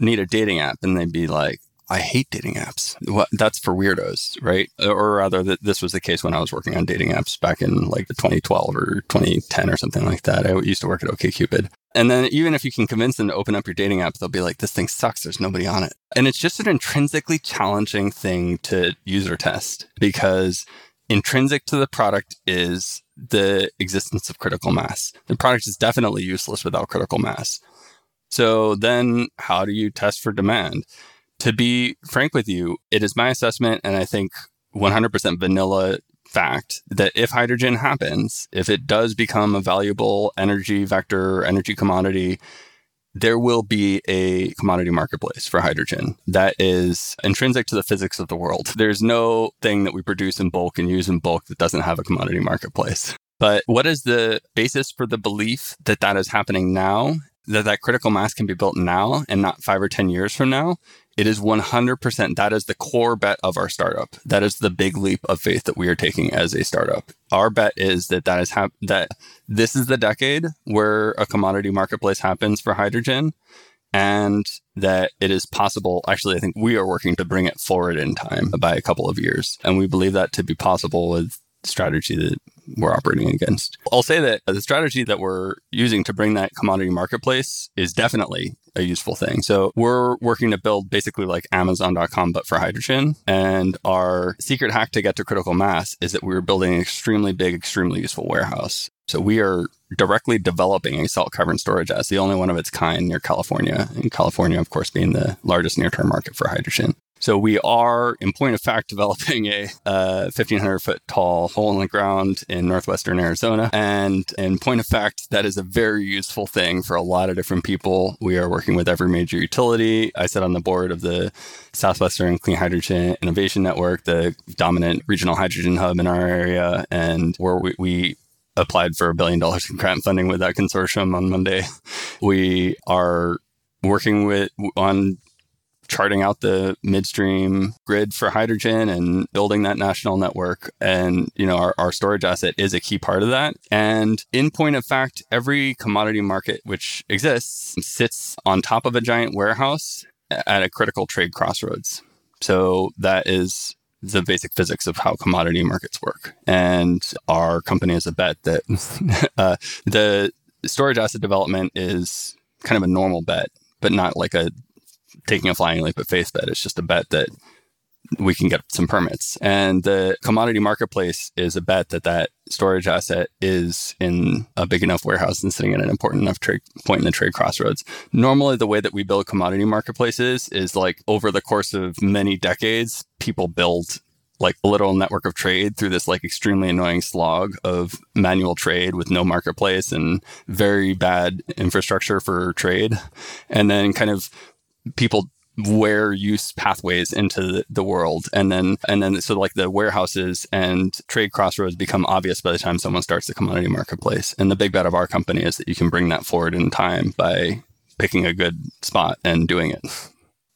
need a dating app? And they'd be like, I hate dating apps. What? That's for weirdos, right? Or rather, that this was the case when I was working on dating apps back in like twenty twelve or twenty ten or something like that. I used to work at OkCupid. And then even if you can convince them to open up your dating app, they'll be like, this thing sucks. There's nobody on it. And it's just an intrinsically challenging thing to user test because intrinsic to the product is the existence of critical mass. The product is definitely useless without critical mass. So then how do you test for demand? To be frank with you, it is my assessment, and I think one hundred percent vanilla fact, that if hydrogen happens, if it does become a valuable energy vector, energy commodity, there will be a commodity marketplace for hydrogen that is intrinsic to the physics of the world. There's no thing that we produce in bulk and use in bulk that doesn't have a commodity marketplace. But what is the basis for the belief that that is happening now? that that critical mass can be built now and not five or ten years from now, it is one hundred percent. That is the core bet of our startup. That is the big leap of faith that we are taking as a startup. Our bet is that that is hap- that this is the decade where a commodity marketplace happens for hydrogen, and that it is possible. Actually, I think we are working to bring it forward in time by a couple of years. And we believe that to be possible with the strategy that we're operating against. I'll say that the strategy that we're using to bring that commodity marketplace is definitely a useful thing. So we're working to build basically like Amazon dot com, but for hydrogen. And our secret hack to get to critical mass is that we're building an extremely big, extremely useful warehouse. So we are directly developing a salt cavern storage as the only one of its kind near California, and California, of course, being the largest near-term market for hydrogen. So we are, in point of fact, developing a uh, fifteen hundred foot tall hole in the ground in northwestern Arizona. And in point of fact, that is a very useful thing for a lot of different people. We are working with every major utility. I sit on the board of the Southwestern Clean Hydrogen Innovation Network, the dominant regional hydrogen hub in our area, and where we... we applied for a billion dollars in grant funding with that consortium on Monday. We are working with on charting out the midstream grid for hydrogen and building that national network. And, you know, our, our storage asset is a key part of that. And in point of fact, every commodity market which exists sits on top of a giant warehouse at a critical trade crossroads. So that is the basic physics of how commodity markets work. And our company is a bet that uh, the storage asset development is kind of a normal bet, but not like a taking a flying leap of faith bet. It's just a bet that we can get some permits. And the commodity marketplace is a bet that that storage asset is in a big enough warehouse and sitting at an important enough trade point in the trade crossroads. Normally, the way that we build commodity marketplaces is like over the course of many decades, people build like a little network of trade through this like extremely annoying slog of manual trade with no marketplace and very bad infrastructure for trade. And then kind of people where use pathways into the world. And then, and then, so like the warehouses and trade crossroads become obvious by the time someone starts the commodity marketplace. And the big bet of our company is that you can bring that forward in time by picking a good spot and doing it.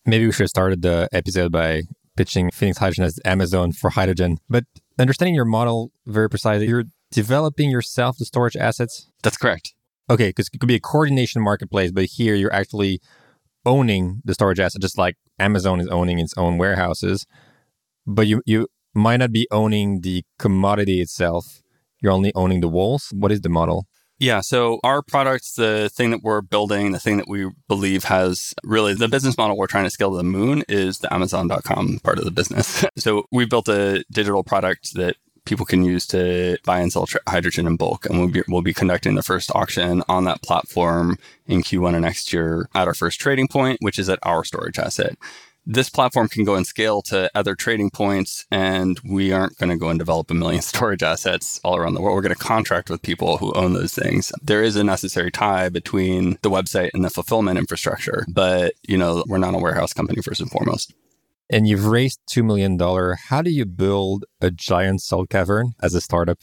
Maybe we should have started the episode by pitching Phoenix Hydrogen as Amazon for hydrogen. But understanding your model very precisely, you're developing yourself the storage assets? That's correct. Okay, because it could be a coordination marketplace, but here you're actually owning the storage asset, just like Amazon is owning its own warehouses, but you, you might not be owning the commodity itself. You're only owning the walls. What is the model? Yeah, so our products, the thing that we're building, the thing that we believe has really the business model we're trying to scale to the moon is the Amazon dot com part of the business. So we built a digital product that people can use to buy and sell tr- hydrogen in bulk. And we'll be, we'll be conducting the first auction on that platform in Q one of next year at our first trading point, which is at our storage asset. This platform can go and scale to other trading points, and we aren't going to go and develop a million storage assets all around the world. We're going to contract with people who own those things. There is a necessary tie between the website and the fulfillment infrastructure, but you know, we're not a warehouse company first and foremost. And you've raised two million dollars. How do you build a giant salt cavern as a startup?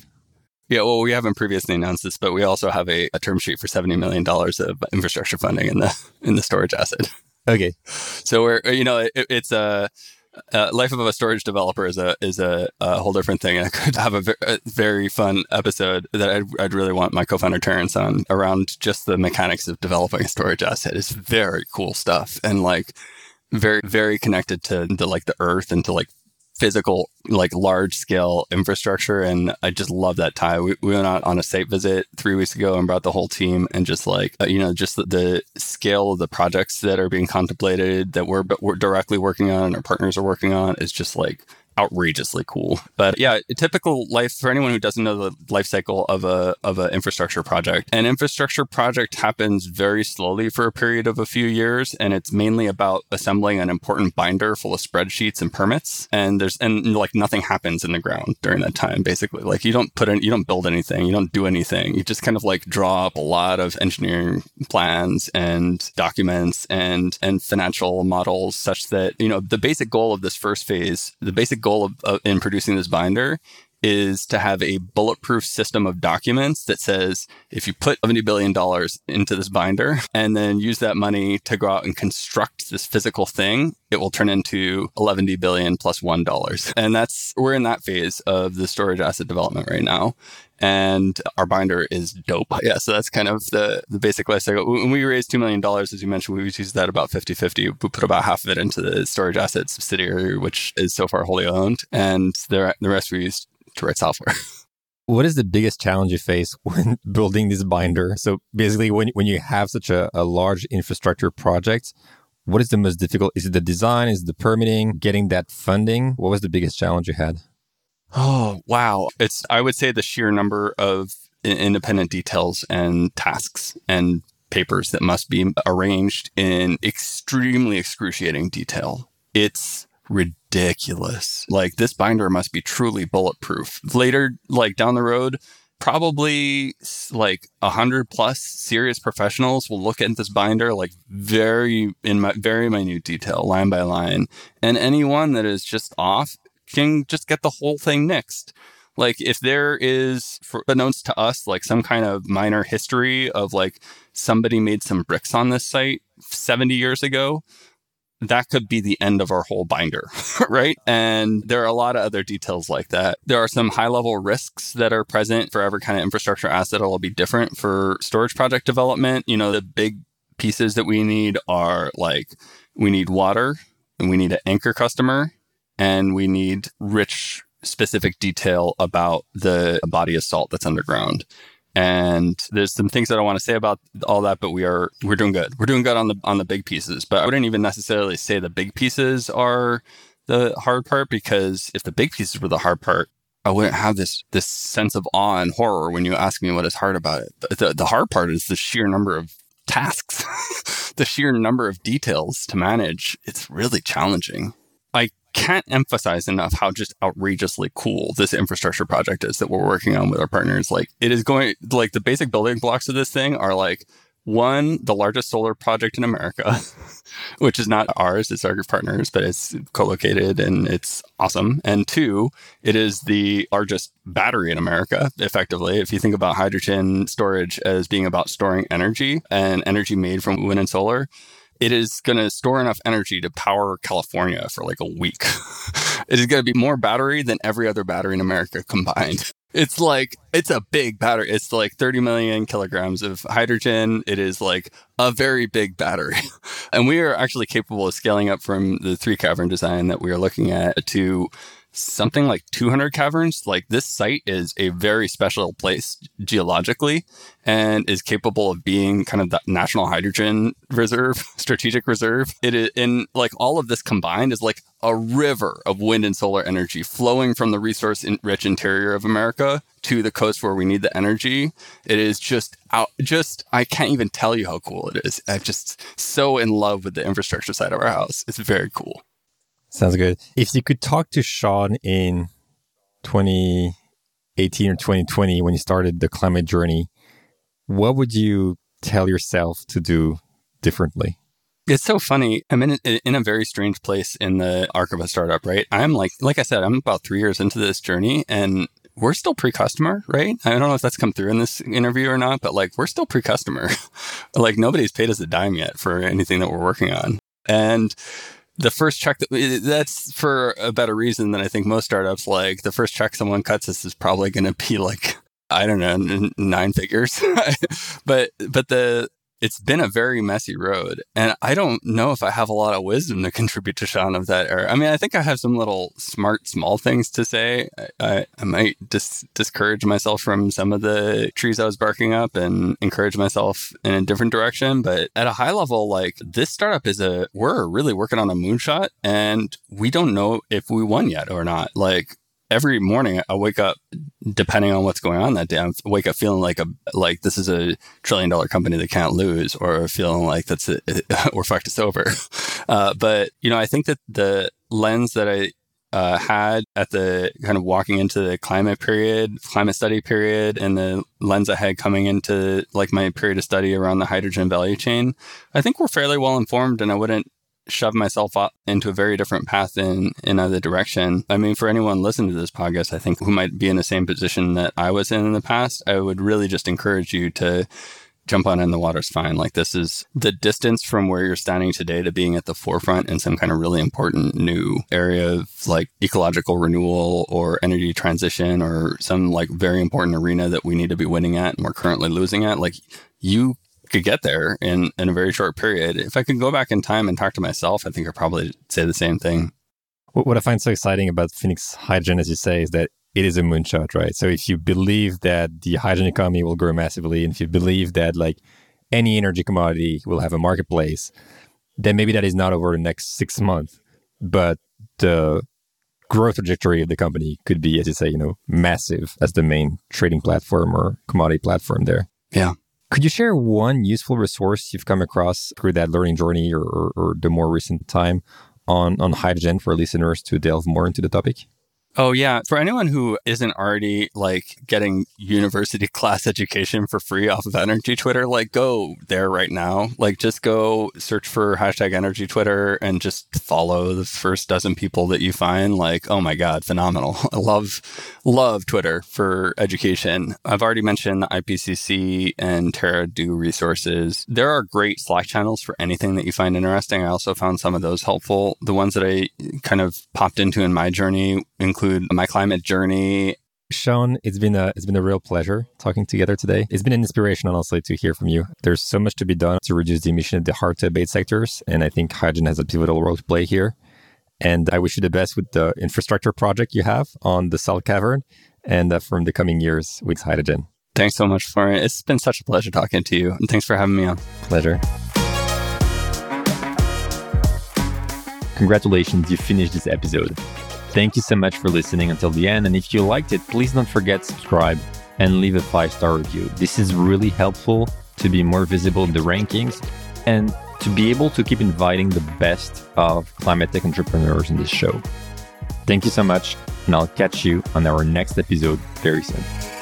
Yeah, well, we haven't previously announced this, but we also have a, a term sheet for seventy million dollars of infrastructure funding in the in the storage asset. Okay. So we're, you know, it, it's a uh, life of a storage developer is a is a, a whole different thing. I could have a, ver- a very fun episode that I'd, I'd really want my co-founder Terrence on around just the mechanics of developing a storage asset. It's very cool stuff. And like, very, very connected to the like the earth and to like physical, like large scale infrastructure. And I just love that tie. We, we went out on a site visit three weeks ago and brought the whole team and just like, you know, just the, the scale of the projects that are being contemplated that we're, we're directly working on and our partners are working on is just like outrageously cool. But yeah, a typical life for anyone who doesn't know the life cycle of a of an infrastructure project. An infrastructure project happens very slowly for a period of a few years, and it's mainly about assembling an important binder full of spreadsheets and permits. And there's and like nothing happens in the ground during that time. Basically, like you don't put in, you don't build anything, you don't do anything. You just kind of like draw up a lot of engineering plans and documents and and financial models, such that you know the basic goal of this first phase, the basic goal Of, of, in producing this binder is to have a bulletproof system of documents that says, if you put seventy billion dollars into this binder and then use that money to go out and construct this physical thing, it will turn into eleven billion dollars plus one dollar. And that's, we're in that phase of the storage asset development right now. And our binder is dope. Yeah, so that's kind of the, the basic life cycle. When we raised two million dollars, as you mentioned, we would use that about fifty-fifty. We put about half of it into the storage asset subsidiary, which is so far wholly owned. And the, the rest we used to write software. What is the biggest challenge you face when building this binder? So basically, when when you have such a, a large infrastructure project, what is the most difficult? Is it the design? Is it the permitting? Getting that funding? What was the biggest challenge you had? Oh, wow. It's, I would say, the sheer number of independent details and tasks and papers that must be arranged in extremely excruciating detail. It's ridiculous. Like, this binder must be truly bulletproof. Later, like down the road, probably like one hundred plus serious professionals will look at this binder like very, in my, very minute detail, line by line. And anyone that is just off can just get the whole thing nixed. Like, if there is, for, unbeknownst to us, like some kind of minor history of like somebody made some bricks on this site seventy years ago, that could be the end of our whole binder, right? And there are a lot of other details like that. There are some high-level risks that are present for every kind of infrastructure asset. It'll be different for storage project development. You know, the big pieces that we need are like, we need water, and we need an anchor customer, and we need rich, specific detail about the body of salt that's underground. And there's some things that I want to say about all that, but we are we're doing good. We're doing good on the on the big pieces. But I wouldn't even necessarily say the big pieces are the hard part, because if the big pieces were the hard part, I wouldn't have this this sense of awe and horror when you ask me what is hard about it. The, the hard part is the sheer number of tasks, the sheer number of details to manage. It's really challenging. I can't emphasize enough how just outrageously cool this infrastructure project is that we're working on with our partners. Like, it is going, like, the basic building blocks of this thing are like, one, the largest solar project in America, which is not ours, it's our partners, but it's co-located and it's awesome. And two, it is the largest battery in America, effectively. If you think about hydrogen storage as being about storing energy and energy made from wind and solar, it is going to store enough energy to power California for like a week. It is going to be more battery than every other battery in America combined. It's like, it's a big battery. It's like thirty million kilograms of hydrogen. It is like a very big battery. And we are actually capable of scaling up from the three cavern design that we are looking at to something like two hundred caverns. Like, this site is a very special place geologically and is capable of being kind of the national hydrogen reserve, strategic reserve. It is in, like, all of this combined is like a river of wind and solar energy flowing from the resource rich interior of America to the coast where we need the energy. It is just out, just, I can't even tell you how cool it is. I'm just so in love with the infrastructure side of our house. It's very cool. Sounds good. If you could talk to Shawn in twenty eighteen or twenty twenty, when you started the climate journey, what would you tell yourself to do differently? It's so funny. I'm in a, in a very strange place in the arc of a startup, right? I'm like, like I said, I'm about three years into this journey, and we're still pre-customer, right? I don't know if that's come through in this interview or not, but like, we're still pre-customer. Like, nobody's paid us a dime yet for anything that we're working on. And the first check, that, that's for a better reason than I think most startups. Like, the first check someone cuts us is probably going to be like, I don't know, n- nine figures. but but the it's been a very messy road. And I don't know if I have a lot of wisdom to contribute to Shawn of that era. I mean, I think I have some little smart, small things to say. I, I, I might dis- discourage myself from some of the trees I was barking up and encourage myself in a different direction. But at a high level, like, this startup is a, we're really working on a moonshot, and we don't know if we won yet or not. Like, every morning I wake up, depending on what's going on that day, I wake up feeling like a like this is a trillion dollar company that can't lose, or feeling like that's it, it, we're fucked, it's over. Uh, but, you know, I think that the lens that I uh, had at the kind of walking into the climate period, climate study period, and the lens I had coming into like my period of study around the hydrogen value chain, I think we're fairly well informed, and I wouldn't shove myself up into a very different path in another direction. I mean, for anyone listening to this podcast, I think who might be in the same position that I was in in the past, I would really just encourage you to jump on in. The water's fine. Like, this is the distance from where you're standing today to being at the forefront in some kind of really important new area of like ecological renewal or energy transition or some like very important arena that we need to be winning at and we're currently losing at. Like, you could get there in, in a very short period. If I could go back in time and talk to myself, I think I'd probably say the same thing. What I find so exciting about Phoenix Hydrogen, as you say, is that it is a moonshot, right? So if you believe that the hydrogen economy will grow massively, and if you believe that like any energy commodity will have a marketplace, then maybe that is not over the next six months. But the growth trajectory of the company could be, as you say, you know, massive as the main trading platform or commodity platform there. Yeah. Could you share one useful resource you've come across through that learning journey or, or, or the more recent time on, on hydrogen for listeners to delve more into the topic? Oh, yeah. For anyone who isn't already like getting university class education for free off of Energy Twitter, like go there right now. Like just go search for hashtag Energy Twitter and just follow the first dozen people that you find. Like, oh my God, phenomenal. I love, love Twitter for education. I've already mentioned the I P C C and Terra dot do resources. There are great Slack channels for anything that you find interesting. I also found some of those helpful. The ones that I kind of popped into in my journey include include my climate journey. Shawn, it's been a it's been a real pleasure talking together today. It's been an inspiration, honestly, to hear from you. There's so much to be done to reduce the emission of the hard-to-abate sectors, and I think hydrogen has a pivotal role to play here. And I wish you the best with the infrastructure project you have on the salt cavern and uh, from the coming years with hydrogen. Thanks so much, Florian. It's been such a pleasure talking to you, and thanks for having me on. Pleasure. Congratulations, you finished this episode. Thank you so much for listening until the end. And if you liked it, please don't forget to subscribe and leave a five-star review. This is really helpful to be more visible in the rankings and to be able to keep inviting the best of climate tech entrepreneurs in this show. Thank you so much, and I'll catch you on our next episode very soon.